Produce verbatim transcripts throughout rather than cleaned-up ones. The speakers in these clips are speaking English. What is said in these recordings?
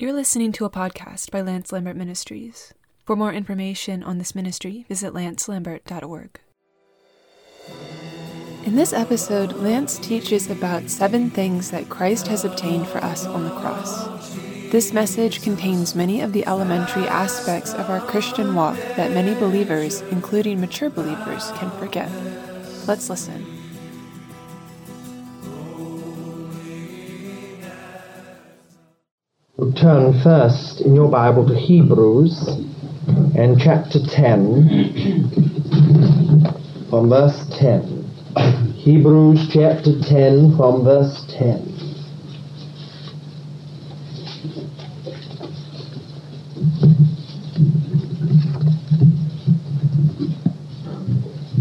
You're listening to a podcast by Lance Lambert Ministries. For more information on this ministry, visit Lance Lambert dot org. In this episode, Lance teaches about seven things that Christ has obtained for us on the cross. This message contains many of the elementary aspects of our Christian walk that many believers, including mature believers, can forget. Let's listen. We'll turn first in your Bible to Hebrews and chapter ten from verse ten. Hebrews chapter ten from verse ten.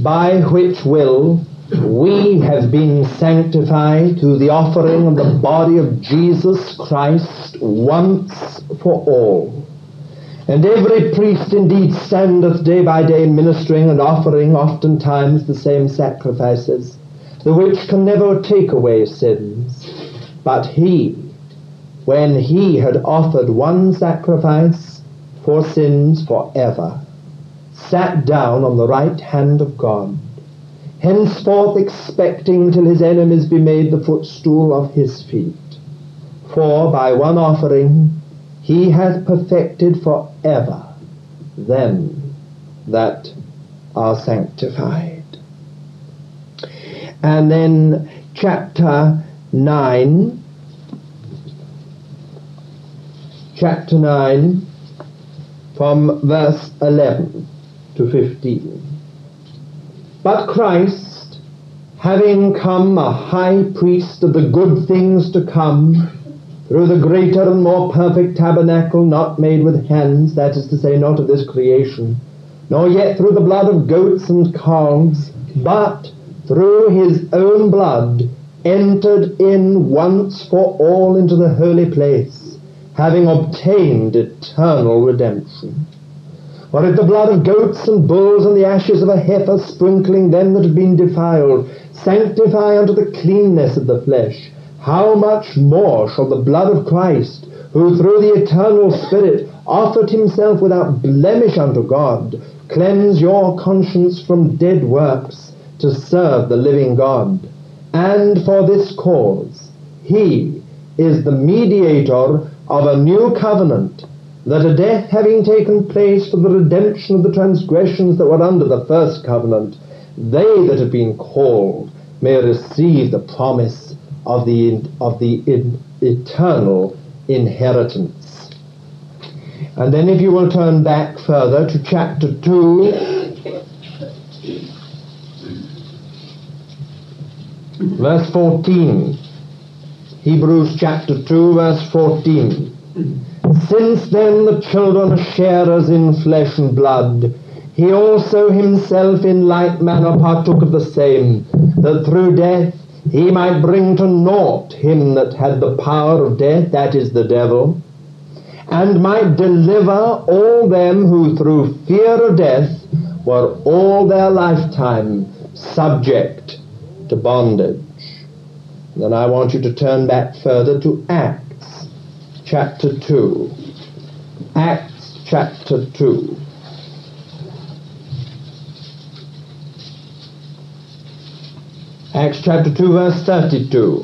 By which will we have been sanctified through the offering of the body of Jesus Christ once for all. And every priest indeed standeth day by day ministering and offering oftentimes the same sacrifices, the which can never take away sins. But he, when he had offered one sacrifice for sins forever, sat down on the right hand of God, henceforth expecting till his enemies be made the footstool of his feet. For by one offering he hath perfected for ever them that are sanctified. And then chapter nine, chapter nine from verse eleven to fifteen. But Christ, having come a high priest of the good things to come, through the greater and more perfect tabernacle not made with hands, that is to say, not of this creation, nor yet through the blood of goats and calves, but through his own blood, entered in once for all into the holy place, having obtained eternal redemption. For if the blood of goats and bulls and the ashes of a heifer, sprinkling them that have been defiled, sanctify unto the cleanness of the flesh, how much more shall the blood of Christ, who through the eternal Spirit offered himself without blemish unto God, cleanse your conscience from dead works to serve the living God? And for this cause, he is the mediator of a new covenant, that a death having taken place for the redemption of the transgressions that were under the first covenant, they that have been called may receive the promise of the of the eternal inheritance. And then if you will turn back further to chapter two, verse fourteen. Hebrews chapter two, verse fourteen. Since then the children are sharers in flesh and blood, he also himself in like manner partook of the same, that through death he might bring to naught him that had the power of death, that is the devil, and might deliver all them who through fear of death were all their lifetime subject to bondage. Then I want you to turn back further to Acts. Chapter two. Acts chapter two. Acts chapter two, verse thirty-two.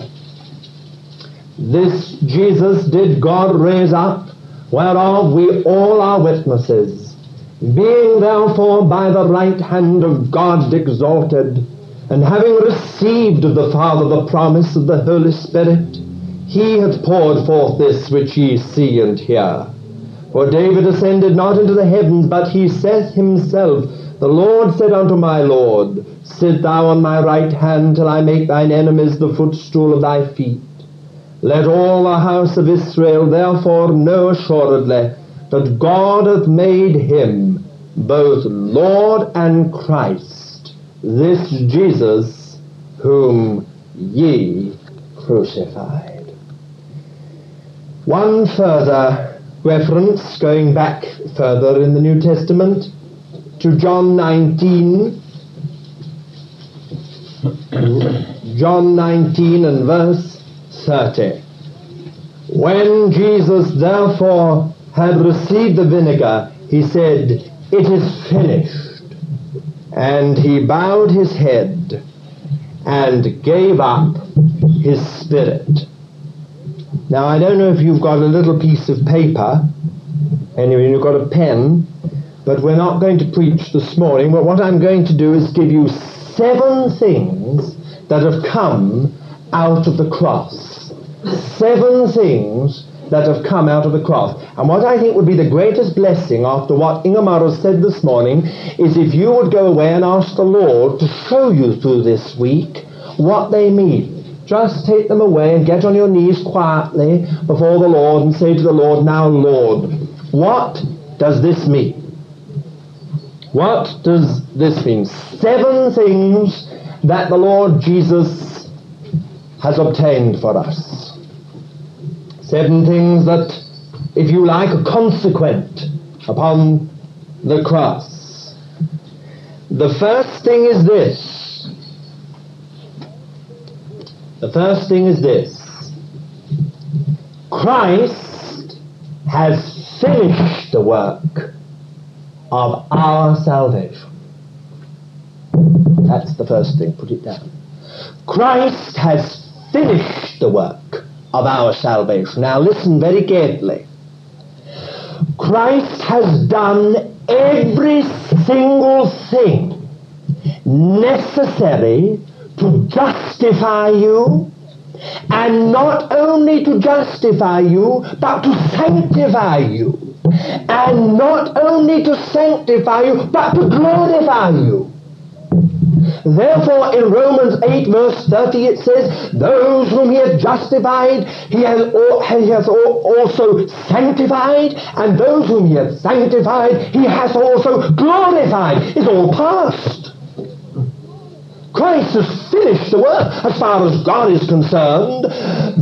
This Jesus did God raise up, whereof we all are witnesses. Being therefore by the right hand of God exalted, and having received of the Father the promise of the Holy Spirit, he hath poured forth this which ye see and hear. For David ascended not into the heavens, but he saith himself, the Lord said unto my Lord, sit thou on my right hand, till I make thine enemies the footstool of thy feet. Let all the house of Israel therefore know assuredly that God hath made him both Lord and Christ, this Jesus whom ye crucified. One further reference, going back further in the New Testament, to John nineteen. John nineteen and verse thirty. When Jesus therefore had received the vinegar, he said, "It is finished." And he bowed his head and gave up his spirit. Now, I don't know if you've got a little piece of paper, anyway, you've got a pen, but we're not going to preach this morning. But what I'm going to do is give you seven things that have come out of the cross. Seven things that have come out of the cross. And what I think would be the greatest blessing after what Ingemar said this morning is if you would go away and ask the Lord to show you through this week what they mean. Just take them away and get on your knees quietly before the Lord and say to the Lord, "Now, Lord, what does this mean? What does this mean?" Seven things that the Lord Jesus has obtained for us. Seven things that, if you like, are consequent upon the cross. The first thing is this. The first thing is this: Christ has finished the work of our salvation. That's the first thing, put it down. Christ has finished the work of our salvation. Now listen very carefully. Christ has done every single thing necessary to justify you, and not only to justify you, but to sanctify you, and not only to sanctify you, but to glorify you. Therefore, in Romans eight verse thirty it says, "Those whom he has justified, he has, he has also sanctified, and those whom he has sanctified, he has also glorified." It's all past. Christ has finished the work as far as God is concerned.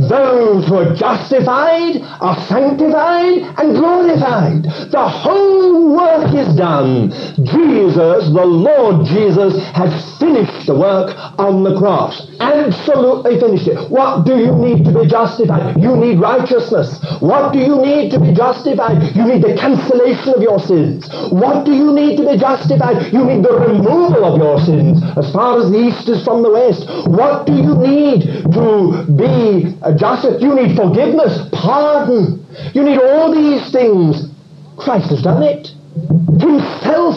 Those who are justified are sanctified and glorified. The whole work is done. Jesus, the Lord Jesus, has finished the work on the cross. Absolutely finished it. What do you need to be justified? You need righteousness. What do you need to be justified? You need the cancellation of your sins. What do you need to be justified? You need the removal of your sins as far as the east is from the west. What do you need to be justified? You need forgiveness, pardon. You need all these things. Christ has done it. Himself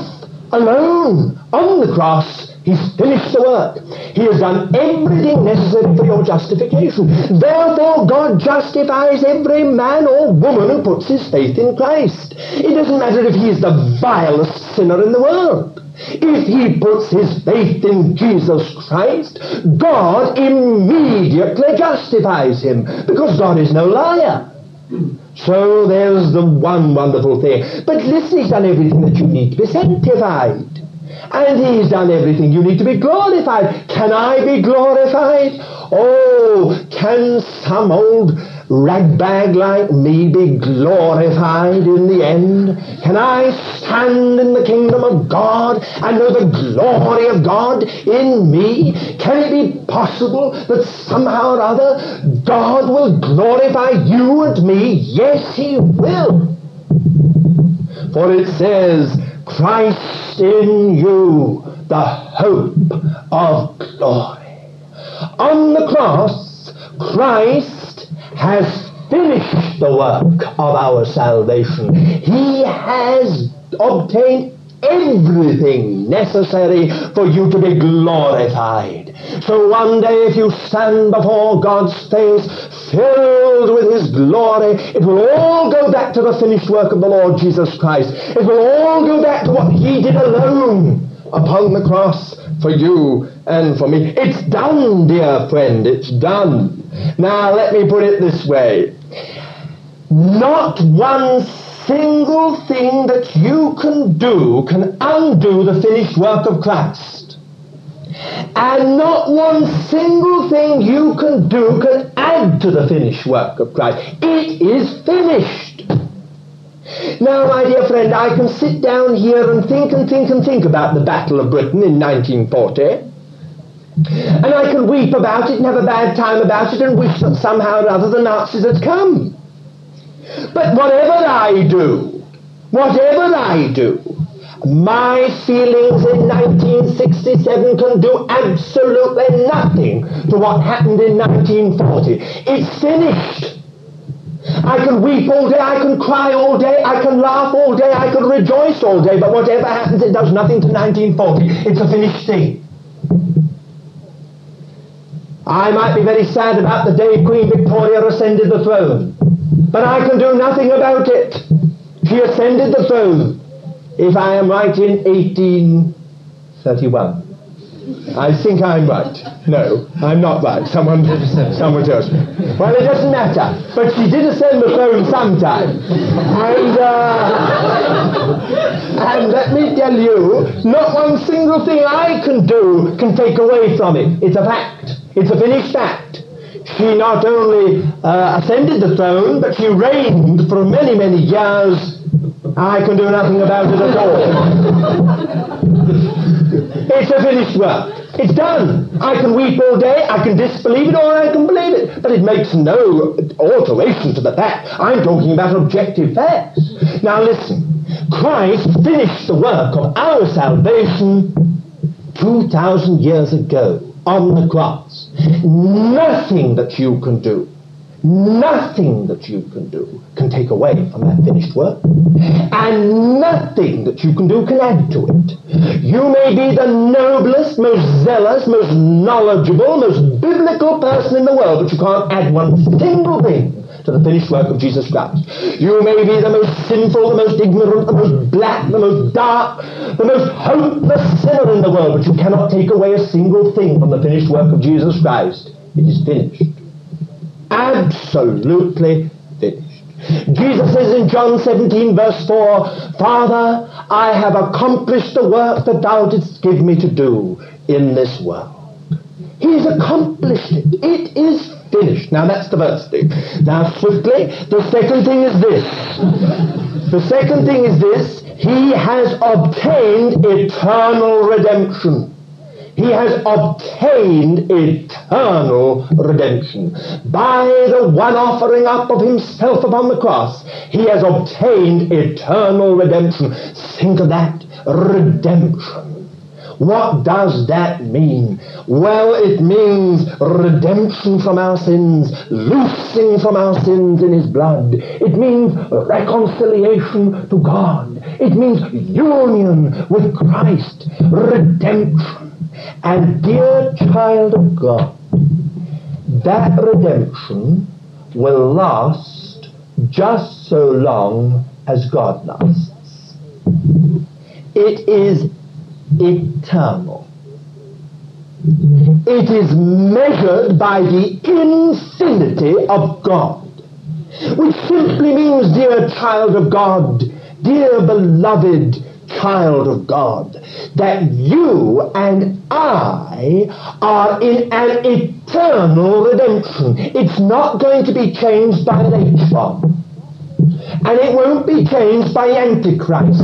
alone on the cross. He's finished the work. He has done everything necessary for your justification. Therefore, God justifies every man or woman who puts his faith in Christ. It doesn't matter if he is the vilest sinner in the world. If he puts his faith in Jesus Christ, God immediately justifies him, because God is no liar. So there's the one wonderful thing. But listen, he's done everything that you need to be sanctified. And he's done everything you need to be glorified. Can I be glorified? Oh, can some old ragbag like me be glorified in the end? Can I stand in the kingdom of God and know the glory of God in me? Can it be possible that somehow or other God will glorify you and me? Yes, he will. For it says, "Christ in you, the hope of glory." On the cross, Christ has finished the work of our salvation. He has obtained everything necessary for you to be glorified. So one day, if you stand before God's face filled with his glory, it will all go back to the finished work of the Lord Jesus Christ. It will all go back to what he did alone upon the cross for you and for me. It's done, dear friend, it's done. Now let me put it this way. Not one single thing that you can do can undo the finished work of Christ. And not one single thing you can do can add to the finished work of Christ. It is finished. Now, my dear friend, I can sit down here and think and think and think about the Battle of Britain in nineteen forty. And I can weep about it and have a bad time about it and wish that somehow or other the Nazis had come. But whatever I do, whatever I do, my feelings in nineteen sixty-seven can do absolutely nothing to what happened in nineteen forty. It's finished. I can weep all day, I can cry all day, I can laugh all day, I can rejoice all day, but whatever happens, it does nothing to nineteen forty. It's a finished thing. I might be very sad about the day Queen Victoria ascended the throne, but I can do nothing about it. She ascended the throne, if I am right, in eighteen thirty-one. I think I'm right. No, I'm not right. Someone, someone tells me. Well, it doesn't matter. But she did ascend the throne sometime. And, uh, and let me tell you, not one single thing I can do can take away from it. It's a fact. It's a finished fact. She not only uh, ascended the throne, but she reigned for many, many years. I can do nothing about it at all. It's a finished work. It's done. I can weep all day, I can disbelieve it, or I can believe it. But it makes no alteration to the fact. I'm talking about objective facts. Now listen, Christ finished the work of our salvation two thousand years ago on the cross. Nothing that you can do, nothing that you can do can take away from that finished work, and nothing that you can do can add to it. You may be the noblest, most zealous, most knowledgeable, most biblical person in the world, but you can't add one single thing to the finished work of Jesus Christ. You may be the most sinful, the most ignorant, the most black, the most dark, the most hopeless sinner in the world, but you cannot take away a single thing from the finished work of Jesus Christ. It is finished. Absolutely finished. Jesus says in John seventeen verse four, Father, I have accomplished the work that thou didst give me to do in this world. He's accomplished it. It is finished. Now that's the first thing. Now swiftly, the second thing is this. The second thing is this. He has obtained eternal redemption. He has obtained eternal redemption. By the one offering up of himself upon the cross, he has obtained eternal redemption. Think of that, redemption. What does that mean? Well, it means redemption from our sins, loosing from our sins in his blood. It means reconciliation to God. It means union with Christ, redemption. And dear child of God, that redemption will last just so long as God lasts. It is eternal. It is measured by the infinity of God, which simply means, dear child of God, dear beloved child of God, that you and I are in an eternal redemption. It's not going to be changed by an H-bomb. And it won't be changed by Antichrist.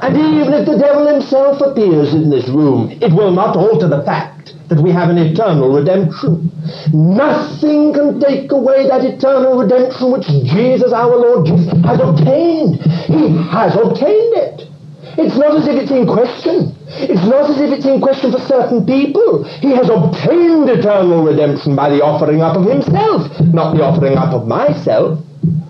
And even if the devil himself appears in this room, it will not alter the fact that we have an eternal redemption. Nothing can take away that eternal redemption which Jesus, our Lord Jesus, has obtained. He has obtained it. It's not as if it's in question. It's not as if it's in question for certain people. He has obtained eternal redemption by the offering up of himself, not the offering up of myself,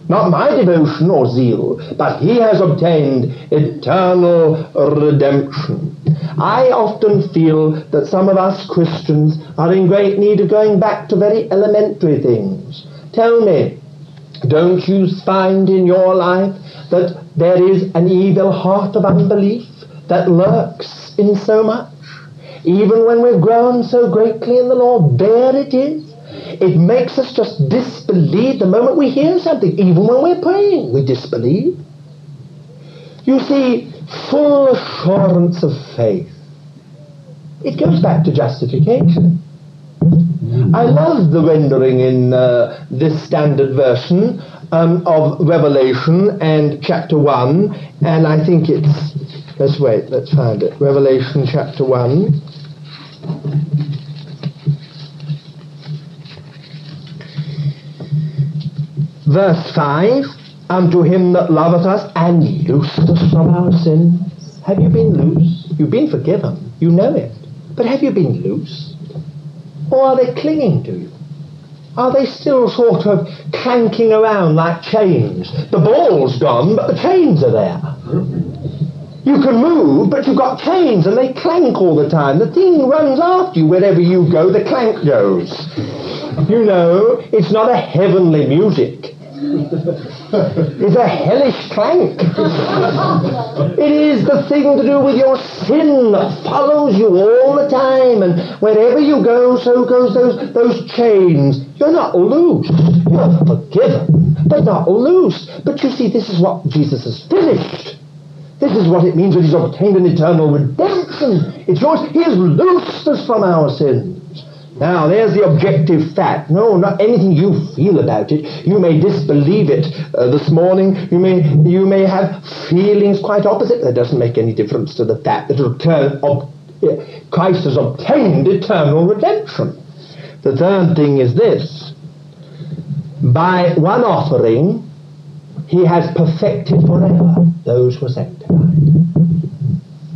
not my devotion or zeal, but he has obtained eternal redemption. I often feel that some of us Christians are in great need of going back to very elementary things. Tell me, don't you find in your life that there is an evil heart of unbelief that lurks in so much? Even when we've grown so greatly in the Lord, there it is. It makes us just disbelieve the moment we hear something. Even when we're praying, we disbelieve. You see, full assurance of faith. It goes back to justification. I love the rendering in uh, this standard version Um, of Revelation and chapter one, and I think it's, let's wait, let's find it, Revelation chapter one, verse five, unto him that loveth us and looseth us from our sins. Have you been loose? You've been forgiven. You know it. But have you been loose? Or are they clinging to you? Are they still sort of clanking around like chains? The ball's gone, but the chains are there. You can move, but you've got chains, and they clank all the time. The thing runs after you. Wherever you go, the clank goes. You know, it's not a heavenly music. It's a hellish clank. It is the thing to do with your sin that follows you all the time, and wherever you go, so goes those those chains. You're not loose. You're forgiven, but not loose. But you see, this is what Jesus has finished. This is what it means that he's obtained an eternal redemption. It's yours. He has loosed us from our sins. Now, there's the objective fact. No, not anything you feel about it. You may disbelieve it uh, this morning. You may, you may have feelings quite opposite. That doesn't make any difference to the fact that ob- Christ has obtained eternal redemption. The third thing is this. By one offering, he has perfected forever those who are sanctified.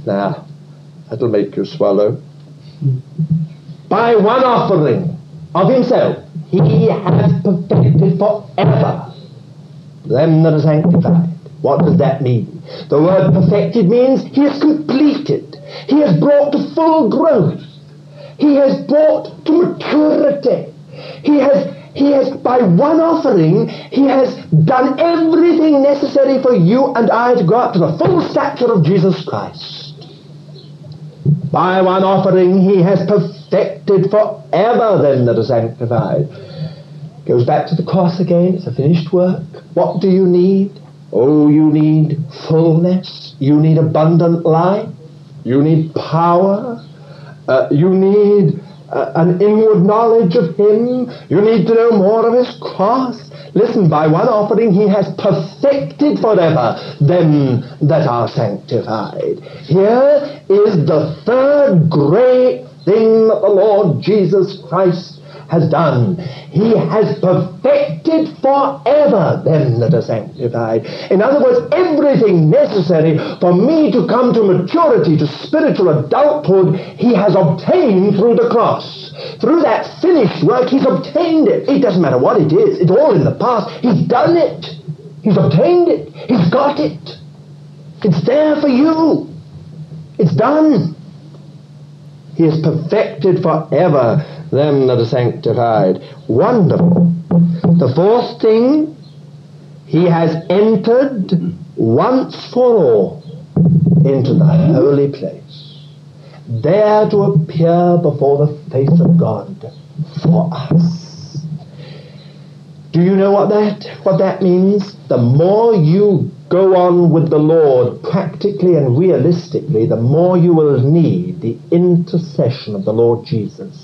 Now, that'll make you swallow. By one offering of himself, he has perfected forever them that are sanctified. What does that mean? The word perfected means he has completed. He has brought to full growth. He has brought to maturity. He has, he has, by one offering, he has done everything necessary for you and I to grow up to the full stature of Jesus Christ. By one offering he has perfected forever them that are sanctified. Goes back to the cross again. It's a finished work. What do you need? Oh, you need fullness. You need abundant life. You need power. Uh, you need uh, an inward knowledge of him. You need to know more of his cross. Listen, by one offering he has perfected forever them that are sanctified. Here is the third great thing that the Lord Jesus Christ has done. He has perfected forever them that are sanctified. In other words, everything necessary for me to come to maturity, to spiritual adulthood, he has obtained through the cross. Through that finished work, he's obtained it. It doesn't matter what it is. It's all in the past. He's done it. He's obtained it. He's got it. It's there for you. It's done. He has perfected forever them that are sanctified. Wonderful. The fourth thing, he has entered once for all into the holy place, there to appear before the face of God for us. Do you know what that what that means? The more you go on with the Lord practically and realistically, the more you will need the intercession of the Lord Jesus.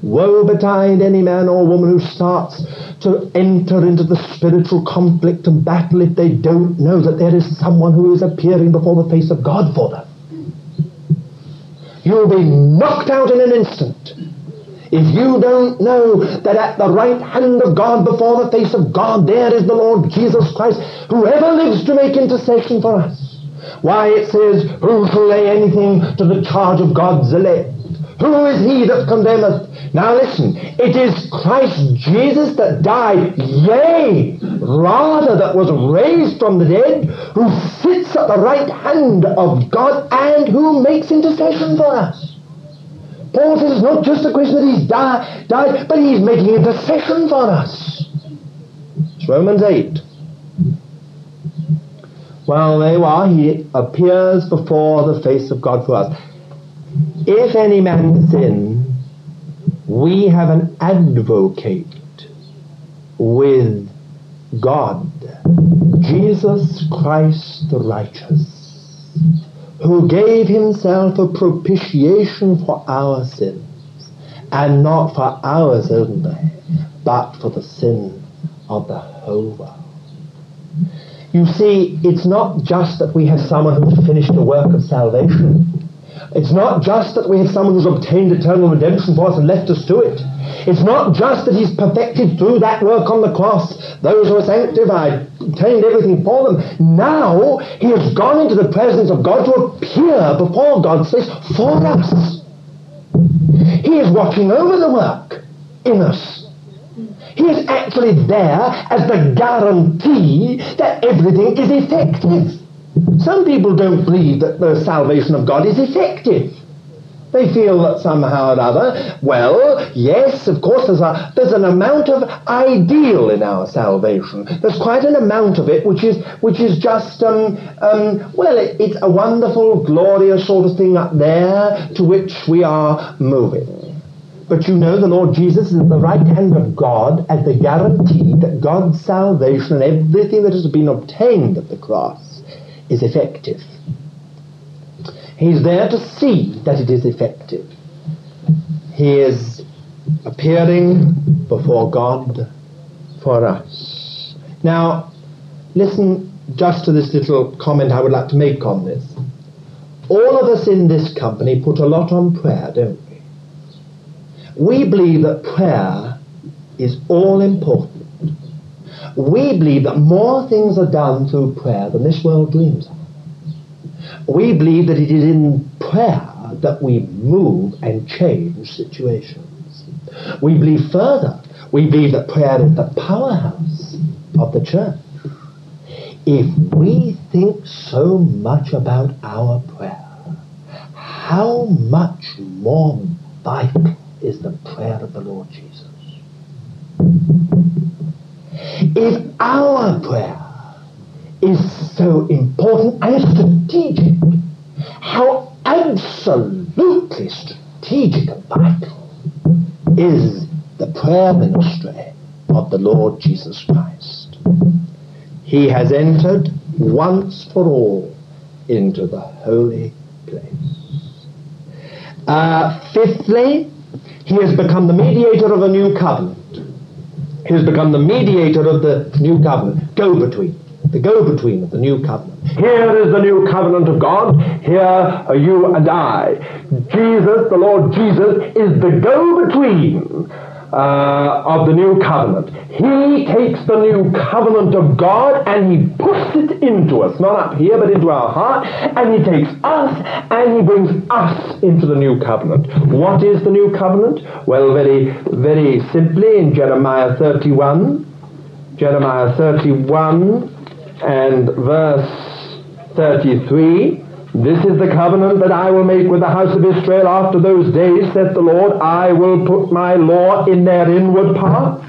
Woe betide any man or woman who starts to enter into the spiritual conflict and battle if they don't know that there is someone who is appearing before the face of God for them. You'll be knocked out in an instant if you don't know that at the right hand of God, before the face of God, there is the Lord Jesus Christ, whoever lives to make intercession for us. Why, it says, who shall lay anything to the charge of God's elect? Who is he that condemneth? Now listen, it is Christ Jesus that died, yea, rather that was raised from the dead, who sits at the right hand of God and who makes intercession for us. Paul says it's not just a question that he's di- died, but he's making intercession for us. It's Romans eight. Well, there you are, he appears before the face of God for us. If any man sin, we have an advocate with God, Jesus Christ the righteous, who gave himself a propitiation for our sins, and not for ours only, but for the sin of the whole world. You see, it's not just that we have someone who's finished a work of salvation. It's not just that we have someone who's obtained eternal redemption for us and left us to it. It's not just that he's perfected through that work on the cross those who are sanctified, obtained everything for them. Now he has gone into the presence of God to appear before God's face for us. He is watching over the work in us. He is actually there as the guarantee that everything is effective. Some people don't believe that the salvation of God is effective. They feel that somehow or other, well, yes, of course, there's, a, there's an amount of ideal in our salvation. There's quite an amount of it which is, which is just, um, um, well, it, it's a wonderful, glorious sort of thing up there to which we are moving. But you know the Lord Jesus is at the right hand of God as the guarantee that God's salvation and everything that has been obtained at the cross is effective. He's there to see that it is effective. He is appearing before God for us. Now, listen just to this little comment I would like to make on this. All of us in this company put a lot on prayer, don't we? We believe that prayer is all important. We believe that more things are done through prayer than this world dreams of. We believe that it is in prayer that we move and change situations. We believe further, we believe that prayer is the powerhouse of the church. If we think so much about our prayer, how much more vital is the prayer of the Lord Jesus? If our prayer is so important and strategic, how absolutely strategic and vital is the prayer ministry of the Lord Jesus Christ. He has entered once for all into the holy place. Uh, fifthly, he has become the mediator of a new covenant. He has become the mediator of the new covenant, go-between, the go-between of the new covenant. Here is the new covenant of God. Here are you and I. Jesus, the Lord Jesus, is the go-between uh, of the new covenant. He takes the new covenant of God and he puts it into us, not up here, but into our heart, and he takes us and he brings us into the new covenant. What is the new covenant? Well, very, very simply, in Jeremiah thirty-one, Jeremiah thirty-one and verse thirty-three, "This is the covenant that I will make with the house of Israel after those days, saith the Lord, I will put my law in their inward parts,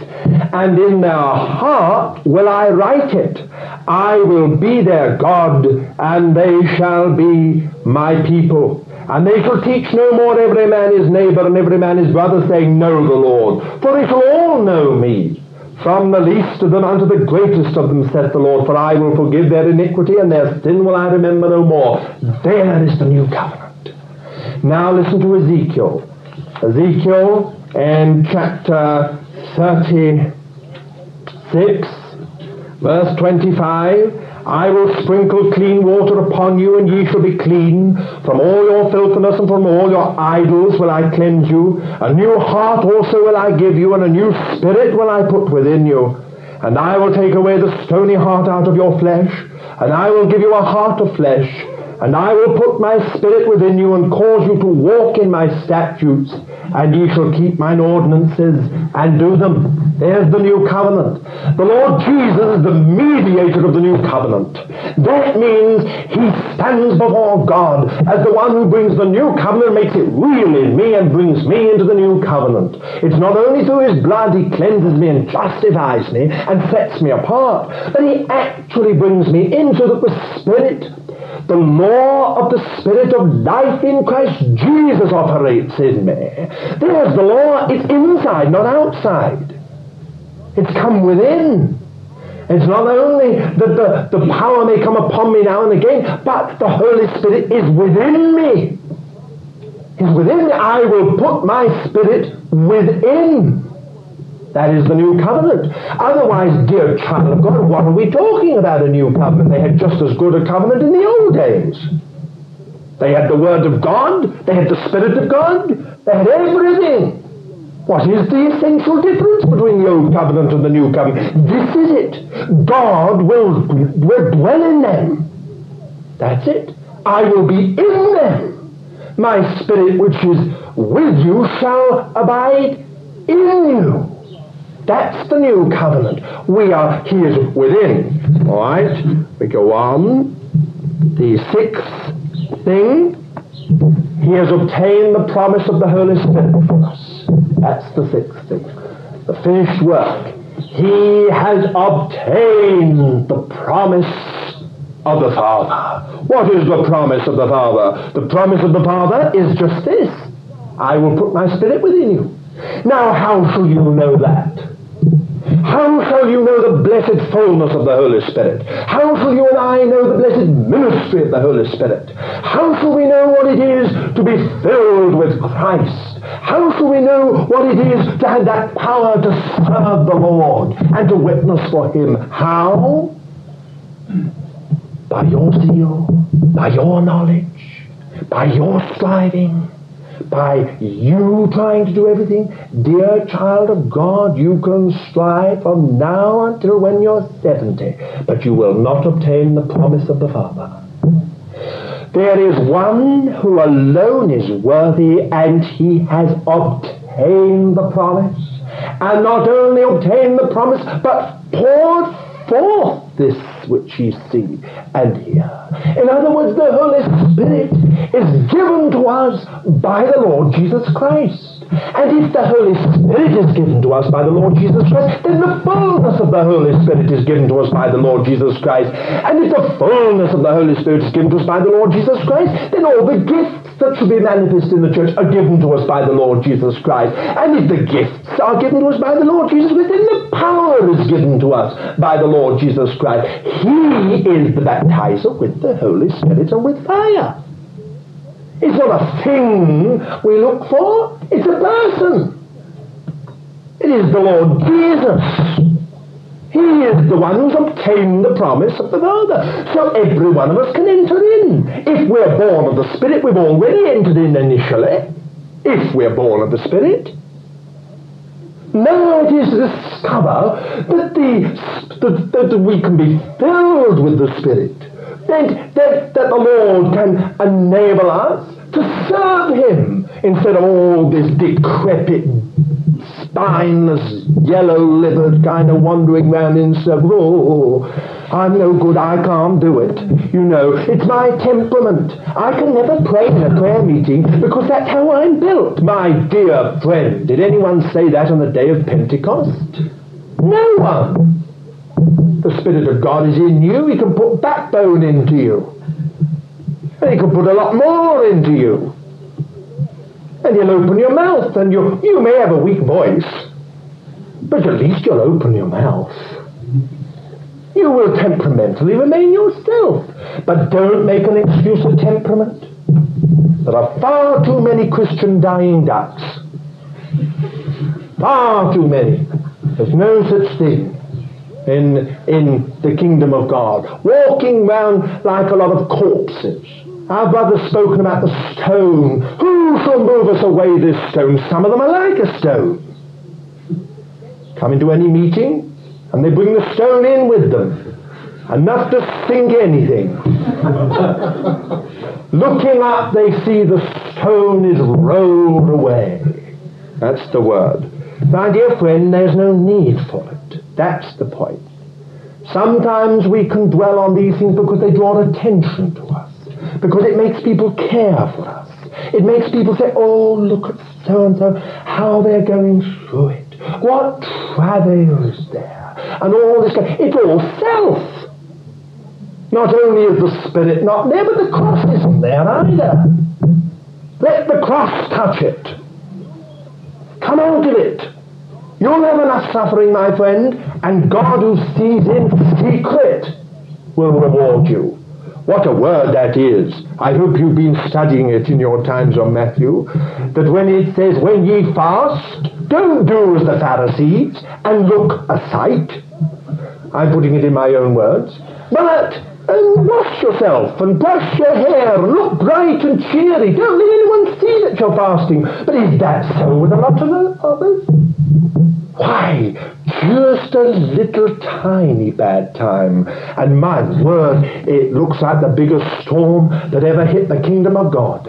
and in their heart will I write it. I will be their God, and they shall be my people. And they shall teach no more every man his neighbor and every man his brother, saying, Know the Lord, for they shall all know me. From the least of them unto the greatest of them, saith the Lord, for I will forgive their iniquity, and their sin will I remember no more." There is the new covenant. Now listen to Ezekiel. Ezekiel and chapter thirty-six, verse twenty-five. "I will sprinkle clean water upon you, and ye shall be clean. From all your filthiness and from all your idols will I cleanse you. A new heart also will I give you, and a new spirit will I put within you. And I will take away the stony heart out of your flesh, and I will give you a heart of flesh. And I will put my spirit within you, and cause you to walk in my statutes, and ye shall keep mine ordinances, and do them." There's the new covenant. The Lord Jesus is the mediator of the new covenant. That means he stands before God as the one who brings the new covenant, makes it real in me, and brings me into the new covenant. It's not only through his blood he cleanses me and justifies me and sets me apart, but he actually brings me into the Spirit. The law of the Spirit of life in Christ Jesus operates in me. There's the law. It's inside, not outside. It's come within. It's not only that the, the power may come upon me now and again, but the Holy Spirit is within me. He's within me. I will put my Spirit within. That is the new covenant. Otherwise, dear child of God, what are we talking about a new covenant? They had just as good a covenant in the old days. They had the Word of God. They had the Spirit of God. They had everything. What is the essential difference between the Old Covenant and the New Covenant? This is it. God will, will dwell in them. That's it. I will be in them. My Spirit which is with you shall abide in you. That's the new covenant. We are, he is within. All right, we go on. The sixth thing, he has obtained the promise of the Holy Spirit for us. That's the sixth thing. The finished work. He has obtained the promise of the Father. What is the promise of the Father? The promise of the Father is just this. I will put my Spirit within you. Now how shall you know that? How shall you know the blessed fullness of the Holy Spirit? How shall you and I know the blessed ministry of the Holy Spirit? How shall we know what it is to be filled with Christ? How shall we know what it is to have that power to serve the Lord and to witness for Him? How? By your zeal, by your knowledge, by your striving, by you trying to do everything. Dear child of God, you can strive from now until when you're seventy, but you will not obtain the promise of the Father. There is one who alone is worthy, and he has obtained the promise, and not only obtained the promise, but poured forth this which ye see and hear. In other words, the Holy Spirit is given to us by the Lord Jesus Christ. And if the Holy Spirit is given to us by the Lord Jesus Christ, then the fullness of the Holy Spirit is given to us by the Lord Jesus Christ. And if the fullness of the Holy Spirit is given to us by the Lord Jesus Christ, then all the gifts that should be manifest in the church are given to us by the Lord Jesus Christ. And if the gifts are given to us by the Lord Jesus Christ, then the power is given to us by the Lord Jesus Christ. He is the baptizer with the Holy Spirit and with fire. It's not a thing we look for, it's a person. It is the Lord Jesus. He is the one who's obtained the promise of the Father. So every one of us can enter in. If we're born of the Spirit, we've already entered in initially. If we're born of the Spirit. Now it is to discover that, the, that, that we can be filled with the Spirit. That, that, that the Lord can enable us to serve Him instead of all this decrepit, spineless, yellow-livered kind of wandering round in circles. Oh, I'm no good, I can't do it. You know, it's my temperament. I can never pray in a prayer meeting because that's how I'm built. My dear friend, did anyone say that on the day of Pentecost? No one. The Spirit of God is in you. He can put backbone into you. And He can put a lot more into you. And you'll open your mouth, and you you may have a weak voice, but at least you'll open your mouth. You will temperamentally remain yourself, but don't make an excuse of temperament. There are far too many Christian dying ducks. Far too many. There's no such thing in, in the kingdom of God. Walking round like a lot of corpses. Our brother's spoken about the stone. Who shall move us away this stone? Some of them are like a stone. Come into any meeting, and they bring the stone in with them. Enough to sink anything. Looking up, they see the stone is rolled away. That's the word. My dear friend, there's no need for it. That's the point. Sometimes we can dwell on these things because they draw attention to us. Because it makes people care for us. It makes people say, oh, look at so-and-so, how they're going through it. What travail is there? And all this stuff. It's all self. Not only is the Spirit not there, but the cross isn't there either. Let the cross touch it. Come out of it. You'll have enough suffering, my friend, and God who sees in secret will reward you. What a word that is. I hope you've been studying it in your times on Matthew, that when it says, when ye fast, don't do as the Pharisees and look a sight. I'm putting it in my own words. But and wash yourself and brush your hair and look bright and cheery. Don't let anyone see that you're fasting. But is that so with a lot of others? Why? Just a little tiny bad time. And my word, it looks like the biggest storm that ever hit the kingdom of God.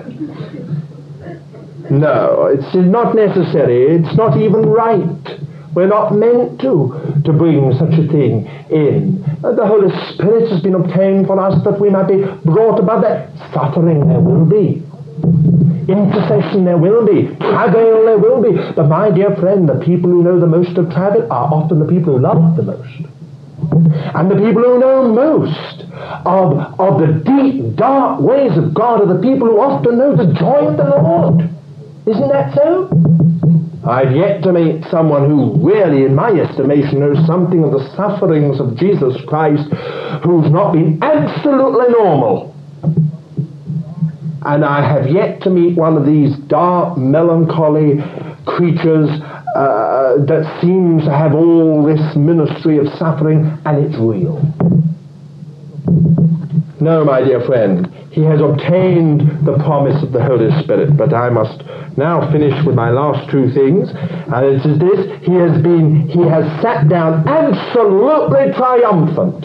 No, it's not necessary. It's not even right. We're not meant to, to bring such a thing in. The Holy Spirit has been obtained for us that we might be brought above that. Suffering there will be. Intercession there will be. Travail there will be. But my dear friend, the people who know the most of travail are often the people who love the most. And the people who know most of, of the deep, dark ways of God are the people who often know the joy of the Lord. Isn't that so? I've yet to meet someone who really, in my estimation, knows something of the sufferings of Jesus Christ, who's not been absolutely normal. And I have yet to meet one of these dark, melancholy creatures uh, that seems to have all this ministry of suffering, and it's real. No, my dear friend, he has obtained the promise of the Holy Spirit. But I must now finish with my last two things. And it is this, he has been, he has sat down absolutely triumphant.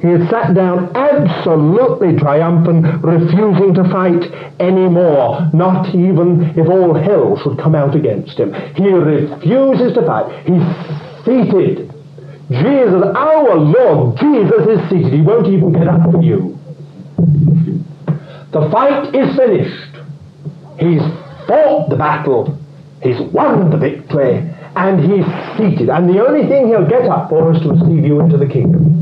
He has sat down absolutely triumphant, refusing to fight anymore, not even if all hell should come out against him. He refuses to fight. He's seated. Jesus, our Lord Jesus is seated. He won't even get up for you. The fight is finished. He's fought the battle. He's won the victory. And he's seated. And the only thing he'll get up for is to receive you into the kingdom.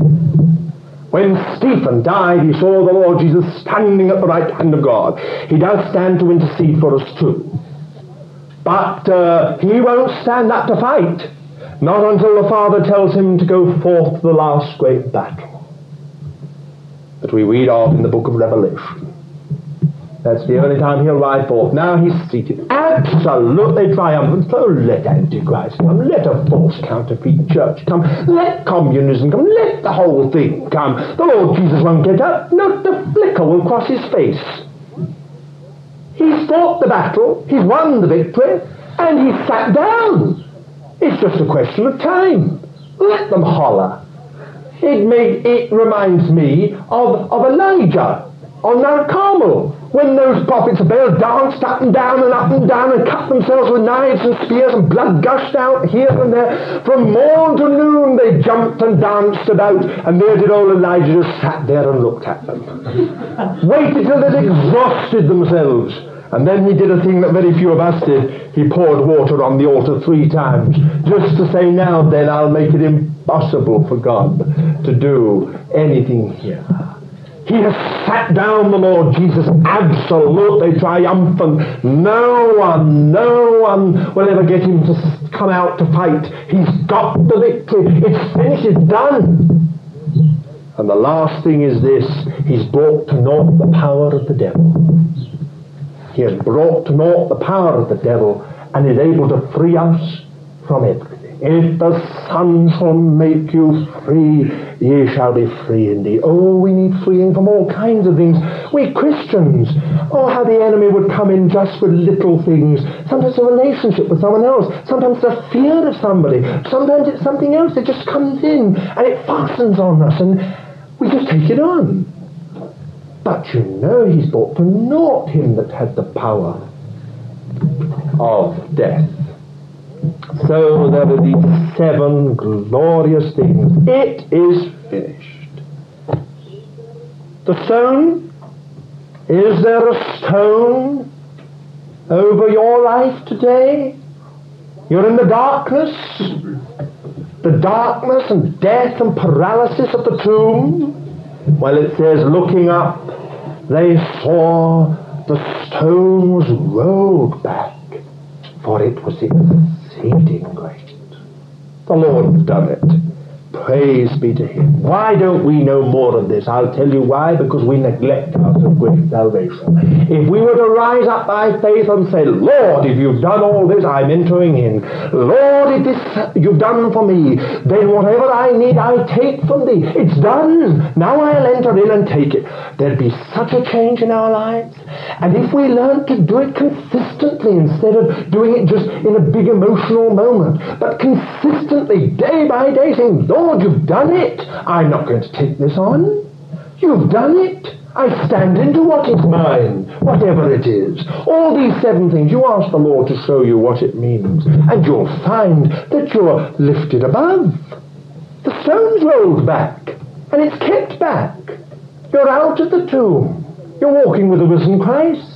When Stephen died, he saw the Lord Jesus standing at the right hand of God. He does stand to intercede for us too. But uh, he won't stand up to fight. Not until the Father tells him to go forth to the last great battle that we read of in the book of Revelation. That's the only time he'll ride forth. Now he's seated, absolutely triumphant. So let Antichrist come, let a false counterfeit church come, let communism come, let the whole thing come. The Lord Jesus won't get up, not a flicker will cross his face. He's fought the battle, he's won the victory, and he's sat down. It's just a question of time. Let them holler. It, made, it reminds me of, of Elijah on Mount Carmel, when those prophets of Baal danced up and down and up and down and cut themselves with knives and spears, and blood gushed out here and there. From morn to noon they jumped and danced about, and there did old Elijah just sat there and looked at them. Waited till they'd exhausted themselves. And then he did a thing that very few of us did. He poured water on the altar three times, just to say, now then, I'll make it impossible for God to do anything here. He has sat down, the Lord Jesus, absolutely triumphant. No one, no one will ever get him to come out to fight. He's got the victory. It's finished, it's done. And the last thing is this, he's brought to naught the power of the devil. He has brought to naught the power of the devil and is able to free us from everything. If the Son shall make you free, ye shall be free indeed. Oh, we need freeing from all kinds of things. We Christians, oh, how the enemy would come in just with little things. Sometimes a relationship with someone else. Sometimes the fear of somebody. Sometimes it's something else that just comes in and it fastens on us and we just take it on. But you know he's brought to naught him that had the power of death. So there are these seven glorious things. It is finished. The stone. Is there a stone over your life today? You're in the darkness. The darkness and death and paralysis of the tomb. Well, it says, looking up, they saw the stone was rolled back, for it was exceeding great. The Lord had done it. Praise be to him. Why don't we know more of this? I'll tell you why. Because we neglect our salvation. If we were to rise up by faith and say, Lord, if you've done all this, I'm entering in. Lord, if this you've done for me, then whatever I need, I take from thee. It's done. Now I'll enter in and take it. There'd be such a change in our lives. And if we learn to do it consistently instead of doing it just in a big emotional moment, but consistently, day by day, saying, Lord, you've done it. I'm not going to take this on. You've done it. I stand into what is mine, whatever it is. All these seven things, you ask the Lord to show you what it means, and you'll find that you're lifted above. The stone's rolled back, and it's kept back. You're out of the tomb. You're walking with the risen Christ.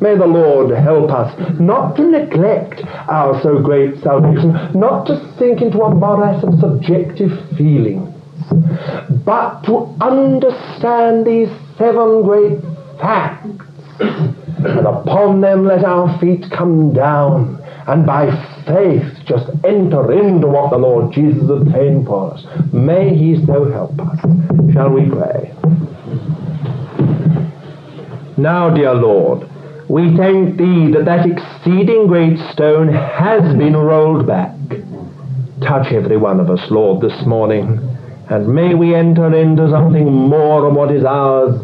May the Lord help us not to neglect our so great salvation, not to sink into a morass of subjective feeling, but to understand these seven great facts, and upon them let our feet come down, and by faith just enter into what the Lord Jesus obtained for us. May he so help us. Shall we pray? Now, dear Lord, we thank thee that that exceeding great stone has been rolled back. Touch every one of us, Lord, this morning. And may we enter into something more of what is ours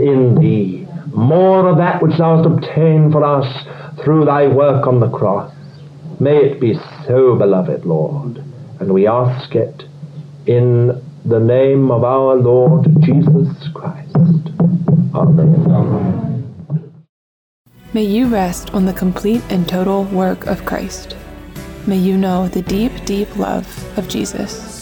in thee, more of that which thou hast obtained for us through thy work on the cross. May it be so, beloved Lord, and we ask it in the name of our Lord Jesus Christ. Amen. Amen. May you rest on the complete and total work of Christ. May you know the deep, deep love of Jesus.